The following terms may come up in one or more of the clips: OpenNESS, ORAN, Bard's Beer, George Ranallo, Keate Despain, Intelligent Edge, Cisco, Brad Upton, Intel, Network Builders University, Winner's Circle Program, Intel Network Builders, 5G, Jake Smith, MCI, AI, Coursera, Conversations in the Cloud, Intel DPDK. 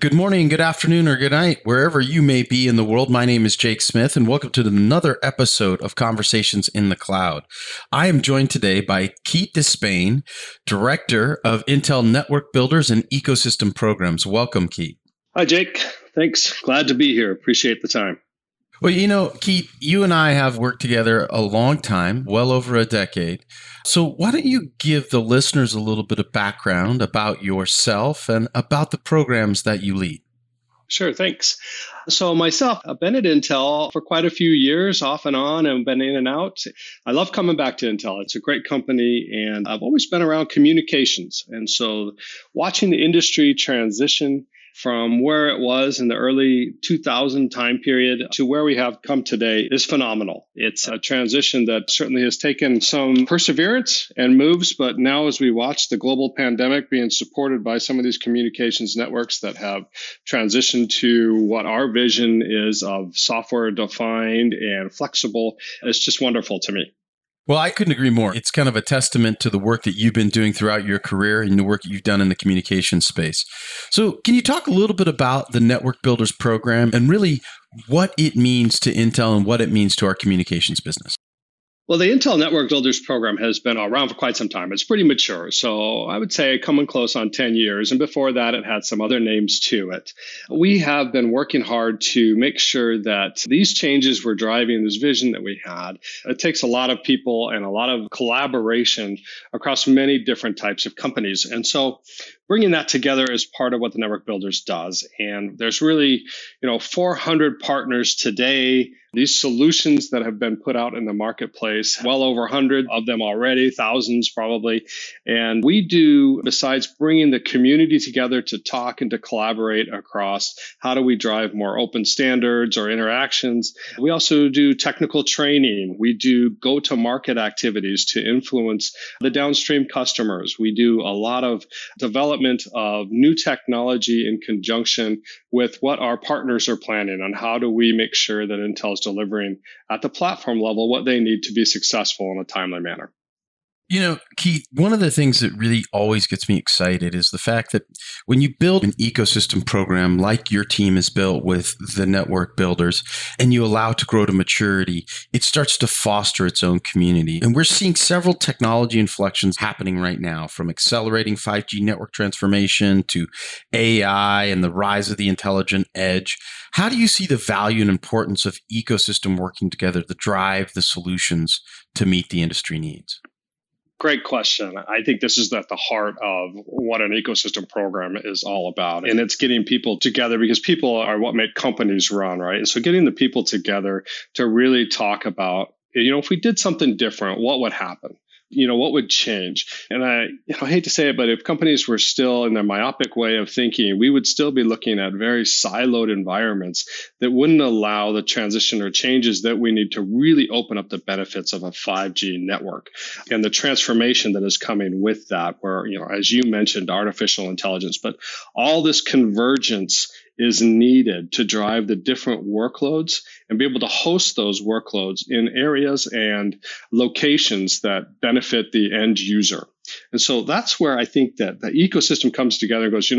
Good morning, good afternoon, or good night, wherever you may be in the world. My name is Jake Smith, and welcome to another episode of Conversations in the Cloud. I am joined today by Keate Despain, Director of Intel Network Builders and Ecosystem Programs. Welcome, Keate. Hi, Jake. Thanks. Glad to be here. Appreciate the time. Well, you know, Keate, you and I have worked together a long time, well over a decade. So why don't you give the listeners a little bit of background about yourself and about the programs that you lead? Sure, thanks. So myself, I've been at Intel for quite a few years, off and on, and been in and out. I love coming back to Intel. It's a great company, and I've always been around communications. And so watching the industry transition from where it was in the early 2000 time period to where we have come today is phenomenal. It's a transition that certainly has taken some perseverance and moves, but now as we watch the global pandemic being supported by some of these communications networks that have transitioned to what our vision is of software defined and flexible, it's just wonderful to me. Well, I couldn't agree more. It's kind of a testament to the work that you've been doing throughout your career and the work that you've done in the communication space. So can you talk a little bit about the Network Builders program and really what it means to Intel and what it means to our communications business? Well, the Intel Network Builders program has been around for quite some time. It's pretty mature. So I would say coming close on 10 years. And before that, it had some other names to it. We have been working hard to make sure that these changes were driving this vision that we had. It takes a lot of people and a lot of collaboration across many different types of companies. And so bringing that together is part of what the Network Builders does. And there's really, 400 partners today. These solutions that have been put out in the marketplace, well over 100 of them already, thousands probably. And we do, besides bringing the community together to talk and to collaborate across how do we drive more open standards or interactions, we also do technical training. We do go-to-market activities to influence the downstream customers. We do a lot of development of new technology in conjunction with what our partners are planning on how do we make sure that Intel is delivering at the platform level what they need to be successful in a timely manner. You know, Keate, one of the things that really always gets me excited is the fact that when you build an ecosystem program like your team has built with the Network Builders and you allow it to grow to maturity, it starts to foster its own community. And we're seeing several technology inflections happening right now, from accelerating 5G network transformation to AI and the rise of the intelligent edge. How do you see the value and importance of ecosystem working together to drive the solutions to meet the industry needs? Great question. I think this is at the heart of what an ecosystem program is all about. And it's getting people together because people are what make companies run, right? And so getting the people together to really talk about, if we did something different, what would happen? What would change? And I hate to say it, but if companies were still in their myopic way of thinking, we would still be looking at very siloed environments that wouldn't allow the transition or changes that we need to really open up the benefits of a 5G network and the transformation that is coming with that, where, as you mentioned, artificial intelligence, but all this convergence is needed to drive the different workloads and be able to host those workloads in areas and locations that benefit the end user. And so that's where I think that the ecosystem comes together and goes,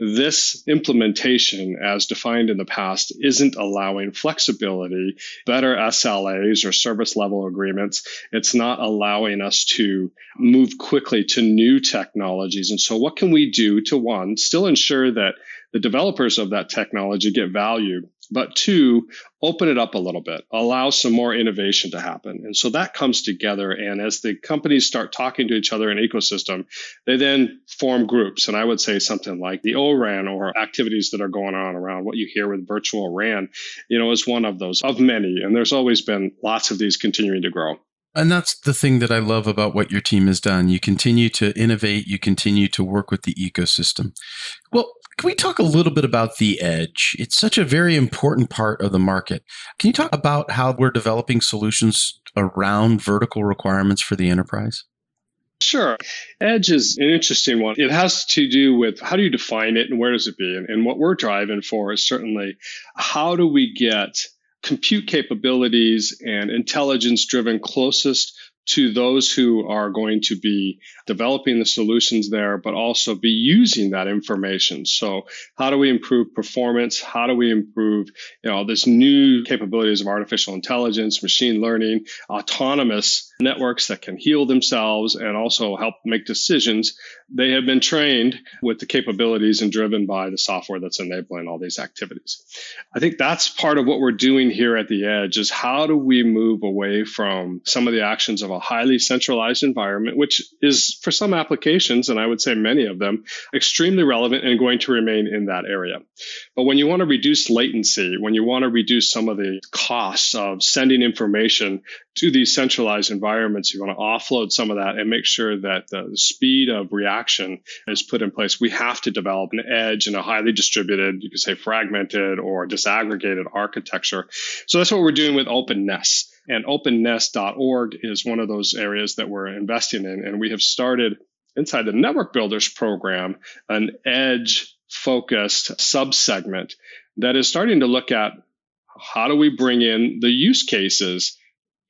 this implementation as defined in the past isn't allowing flexibility, better SLAs or service level agreements. It's not allowing us to move quickly to new technologies. And so what can we do to, one, still ensure that the developers of that technology get value, but two, open it up a little bit, allow some more innovation to happen. And so that comes together. And as the companies start talking to each other in ecosystem, they then form groups. And I would say something like the ORAN, or activities that are going on around what you hear with virtual RAN, is one of those, of many. And there's always been lots of these continuing to grow. And that's the thing that I love about what your team has done. You continue to innovate. You continue to work with the ecosystem. Well, can we talk a little bit about the edge? It's such a very important part of the market. Can you talk about how we're developing solutions around vertical requirements for the enterprise? Sure. Edge is an interesting one. It has to do with how do you define it and where does it be? And what we're driving for is certainly how do we get compute capabilities and intelligence driven closest to those who are going to be developing the solutions there, but also be using that information. So how do we improve performance? How do we improve, this new capabilities of artificial intelligence, machine learning, autonomous networks that can heal themselves and also help make decisions? They have been trained with the capabilities and driven by the software that's enabling all these activities. I think that's part of what we're doing here at the edge is how do we move away from some of the actions of a highly centralized environment, which is for some applications, and I would say many of them, extremely relevant and going to remain in that area. But when you want to reduce latency, when you want to reduce some of the costs of sending information to these centralized environments, you want to offload some of that and make sure that the speed of reaction is put in place. We have to develop an edge in a highly distributed, you could say fragmented or disaggregated architecture. So that's what we're doing with OpenNESS. And OpenNESS.org is one of those areas that we're investing in. And we have started inside the Network Builders program, an edge-focused subsegment that is starting to look at how do we bring in the use cases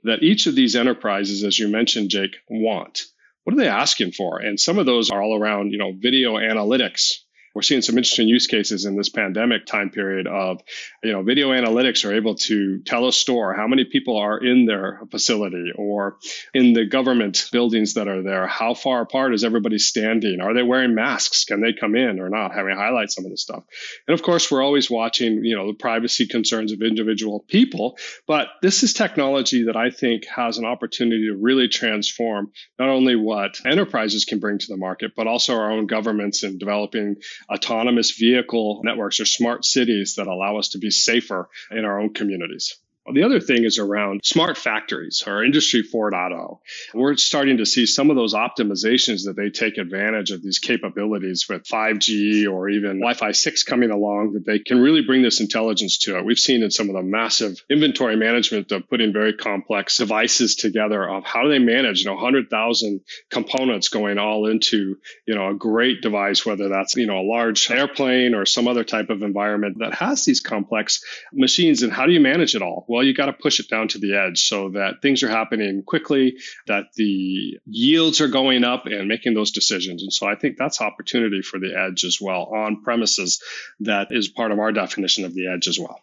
that each of these enterprises, as you mentioned, Jake, want. What are they asking for? And some of those are all around, video analytics. We're seeing some interesting use cases in this pandemic time period of, video analytics are able to tell a store how many people are in their facility or in the government buildings that are there. How far apart is everybody standing? Are they wearing masks? Can they come in or not? How do we highlight some of this stuff? And of course, we're always watching, the privacy concerns of individual people. But this is technology that I think has an opportunity to really transform not only what enterprises can bring to the market, but also our own governments in developing autonomous vehicle networks or smart cities that allow us to be safer in our own communities. The other thing is around smart factories or Industry 4.0. We're starting to see some of those optimizations that they take advantage of these capabilities with 5G or even Wi-Fi 6 coming along that they can really bring this intelligence to it. We've seen in some of the massive inventory management of putting very complex devices together of how do they manage, 100,000 components going all into, a great device, whether that's, a large airplane or some other type of environment that has these complex machines. And how do you manage it all? Well, you got to push it down to the edge so that things are happening quickly, that the yields are going up and making those decisions. And so I think that's opportunity for the edge as well on premises. That is part of our definition of the edge as well.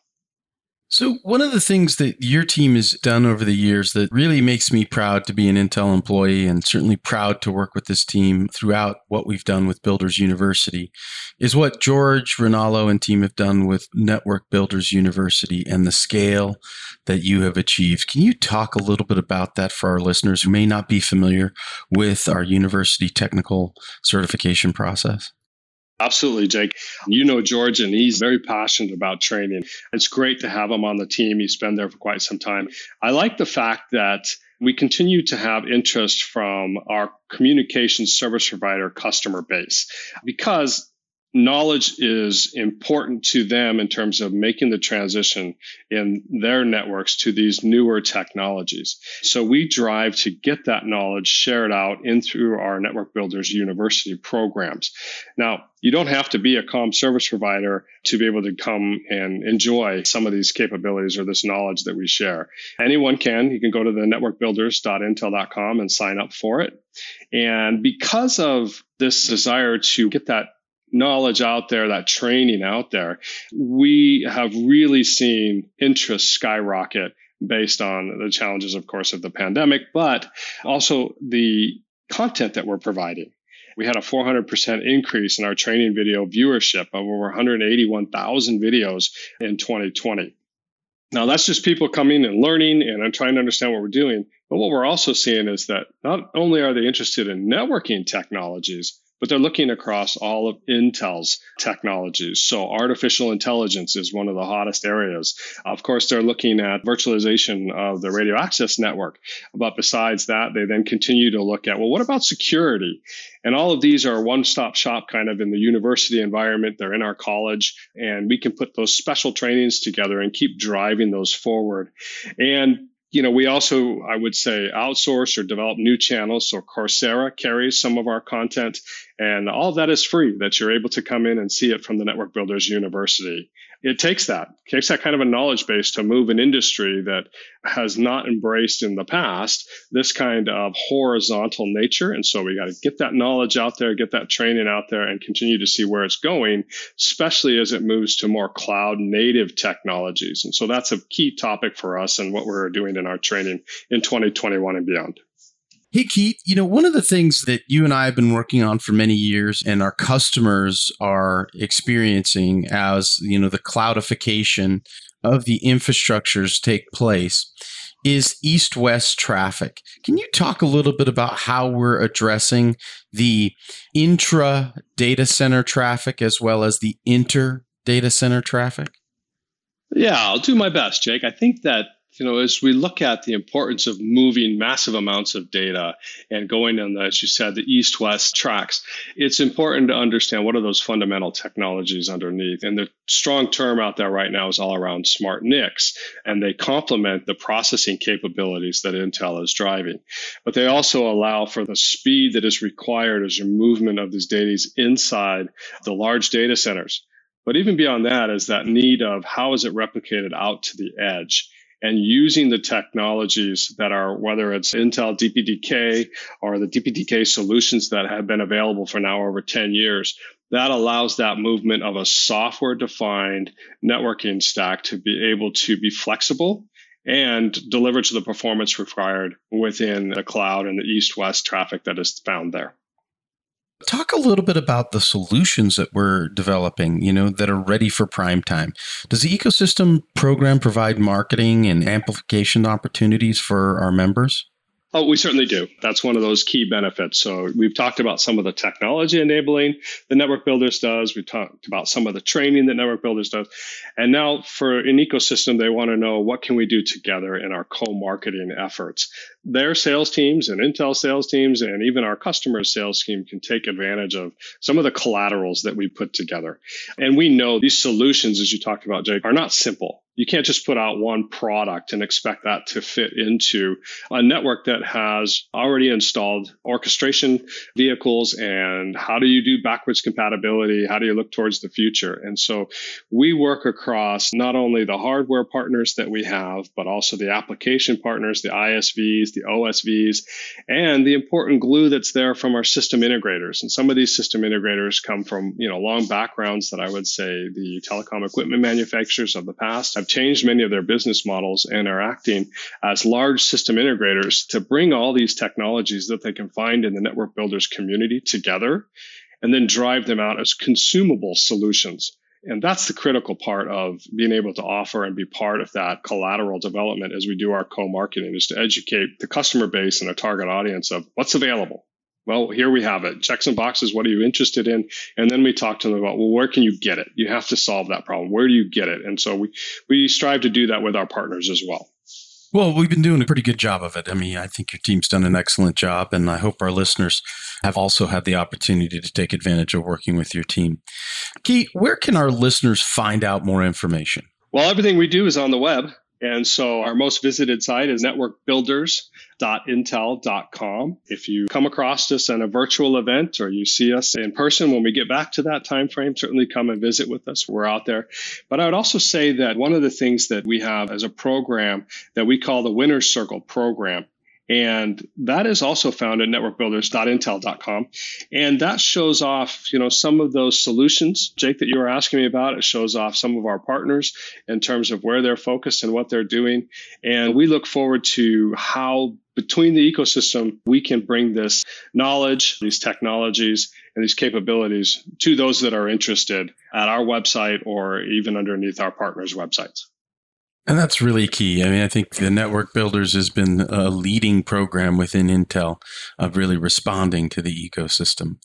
So one of the things that your team has done over the years that really makes me proud to be an Intel employee and certainly proud to work with this team throughout what we've done with Builders University is what George Ranallo and team have done with Network Builders University and the scale that you have achieved. Can you talk a little bit about that for our listeners who may not be familiar with our university technical certification process? Absolutely, Jake. George, and he's very passionate about training. It's great to have him on the team. He's been there for quite some time. I like the fact that we continue to have interest from our communication service provider customer base because knowledge is important to them in terms of making the transition in their networks to these newer technologies. So we drive to get that knowledge shared out in through our Network Builders University programs. Now, you don't have to be a comm service provider to be able to come and enjoy some of these capabilities or this knowledge that we share. Anyone can. You can go to the networkbuilders.intel.com and sign up for it. And because of this desire to get that knowledge out there, that training out there, we have really seen interest skyrocket based on the challenges, of course, of the pandemic, but also the content that we're providing. We had a 400% increase in our training video viewership of over 181,000 videos in 2020. Now, that's just people coming and learning and trying to understand what we're doing. But what we're also seeing is that not only are they interested in networking technologies, but they're looking across all of Intel's technologies. So artificial intelligence is one of the hottest areas. Of course, they're looking at virtualization of the radio access network. But besides that, they then continue to look at, well, what about security? And all of these are one-stop shop kind of in the university environment. They're in our college, and we can put those special trainings together and keep driving those forward. And You know, we also, I would say, outsource or develop new channels. So Coursera carries some of our content, and all that is free, that you're able to come in and see it from the Network Builders University. It takes that kind of a knowledge base to move an industry that has not embraced in the past this kind of horizontal nature. And so we got to get that knowledge out there, get that training out there, and continue to see where it's going, especially as it moves to more cloud native technologies. And so that's a key topic for us and what we're doing in our training in 2021 and beyond. Hey, Keate, you know, one of the things that you and I have been working on for many years and our customers are experiencing as, you know, the cloudification of the infrastructures take place is east-west traffic. Can you talk a little bit about how we're addressing the intra data center traffic as well as the inter data center traffic? Yeah, I'll do my best, Jake. I think that, you know, as we look at the importance of moving massive amounts of data and going on, as you said, the east-west tracks, it's important to understand what are those fundamental technologies underneath. And the strong term out there right now is all around smart NICs, and they complement the processing capabilities that Intel is driving. But they also allow for the speed that is required as your movement of these data inside the large data centers. But even beyond that is that need of how is it replicated out to the edge, and using the technologies that are, whether it's Intel DPDK or the DPDK solutions that have been available for now over 10 years, that allows that movement of a software-defined networking stack to be able to be flexible and deliver to the performance required within the cloud and the east-west traffic that is found there. Talk a little bit about the solutions that we're developing, you know, that are ready for prime time. Does the ecosystem program provide marketing and amplification opportunities for our members? Oh, we certainly do. That's one of those key benefits. So we've talked about some of the technology enabling the Network Builders does. We've talked about some of the training that Network Builders does. And now for an ecosystem, they want to know what can we do together in our co-marketing efforts. Their sales teams and Intel sales teams and even our customer sales team can take advantage of some of the collaterals that we put together. And we know these solutions, as you talked about, Jake, are not simple. You can't just put out one product and expect that to fit into a network that has already installed orchestration vehicles and how do you do backwards compatibility? How do you look towards the future? And so we work across not only the hardware partners that we have, but also the application partners, the ISVs, the OSVs, and the important glue that's there from our system integrators. And some of these system integrators come from, you know, long backgrounds that I would say the telecom equipment manufacturers of the past have changed many of their business models and are acting as large system integrators to bring all these technologies that they can find in the Network Builders community together and then drive them out as consumable solutions. And that's the critical part of being able to offer and be part of that collateral development as we do our co-marketing is to educate the customer base and our target audience of what's available. Well, here we have it. Checks and boxes. What are you interested in? And then we talk to them about, well, where can you get it? You have to solve that problem. Where do you get it? And so we strive to do that with our partners as well. Well, we've been doing a pretty good job of it. I mean, I think your team's done an excellent job, and I hope our listeners have also had the opportunity to take advantage of working with your team. Keate, where can our listeners find out more information? Well, everything we do is on the web. And so our most visited site is networkbuilders.intel.com. If you come across us in a virtual event or you see us in person, when we get back to that time frame, certainly come and visit with us. We're out there. But I would also say that one of the things that we have as a program that we call the Winner's Circle Program, and that is also found at networkbuilders.intel.com. And that shows off, you know, some of those solutions, Jake, that you were asking me about. It shows off some of our partners in terms of where they're focused and what they're doing. And we look forward to how between the ecosystem, we can bring this knowledge, these technologies, and these capabilities to those that are interested at our website or even underneath our partners' websites. And that's really key. I mean, I think the Network Builders has been a leading program within Intel of really responding to the ecosystem.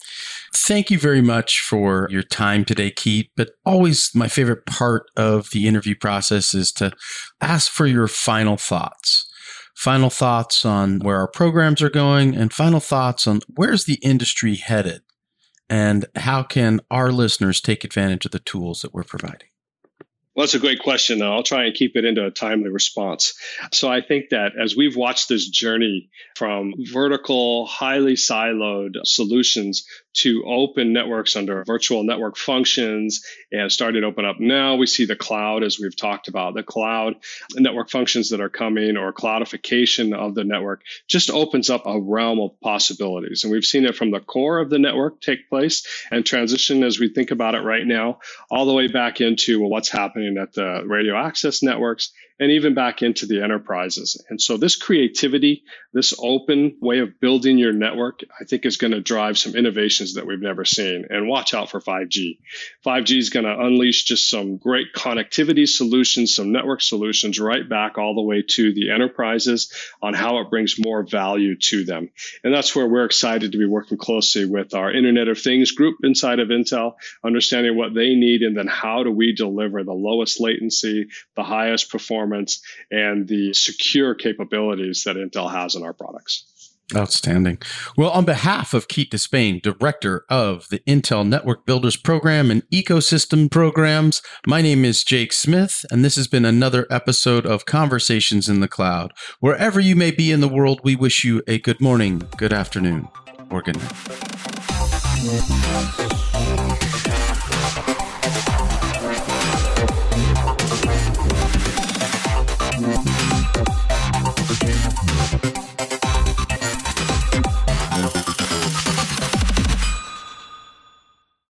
Thank you very much for your time today, Keate. But always my favorite part of the interview process is to ask for your final thoughts. Final thoughts on where our programs are going and final thoughts on where's the industry headed and how can our listeners take advantage of the tools that we're providing? Well, that's a great question, and I'll try and keep it into a timely response. So I think that as we've watched this journey from vertical, highly siloed solutions to open networks under virtual network functions and starting to open up now, we see the cloud, as we've talked about, the cloud network functions that are coming or cloudification of the network just opens up a realm of possibilities. And we've seen it from the core of the network take place and transition as we think about it right now, all the way back into what's happening at the radio access networks, and even back into the enterprises. And so this creativity, this open way of building your network, I think is going to drive some innovations that we've never seen. And watch out for 5G. 5G is going to unleash just some great connectivity solutions, some network solutions right back all the way to the enterprises on how it brings more value to them. And that's where we're excited to be working closely with our Internet of Things group inside of Intel, understanding what they need and then how do we deliver the lowest latency, the highest performance, and the secure capabilities that Intel has in our products. Outstanding. Well, on behalf of Keate Despain, Director of the Intel Network Builders Program and Ecosystem Programs, my name is Jake Smith, and this has been another episode of Conversations in the Cloud. Wherever you may be in the world, we wish you a good morning, good afternoon, or good night.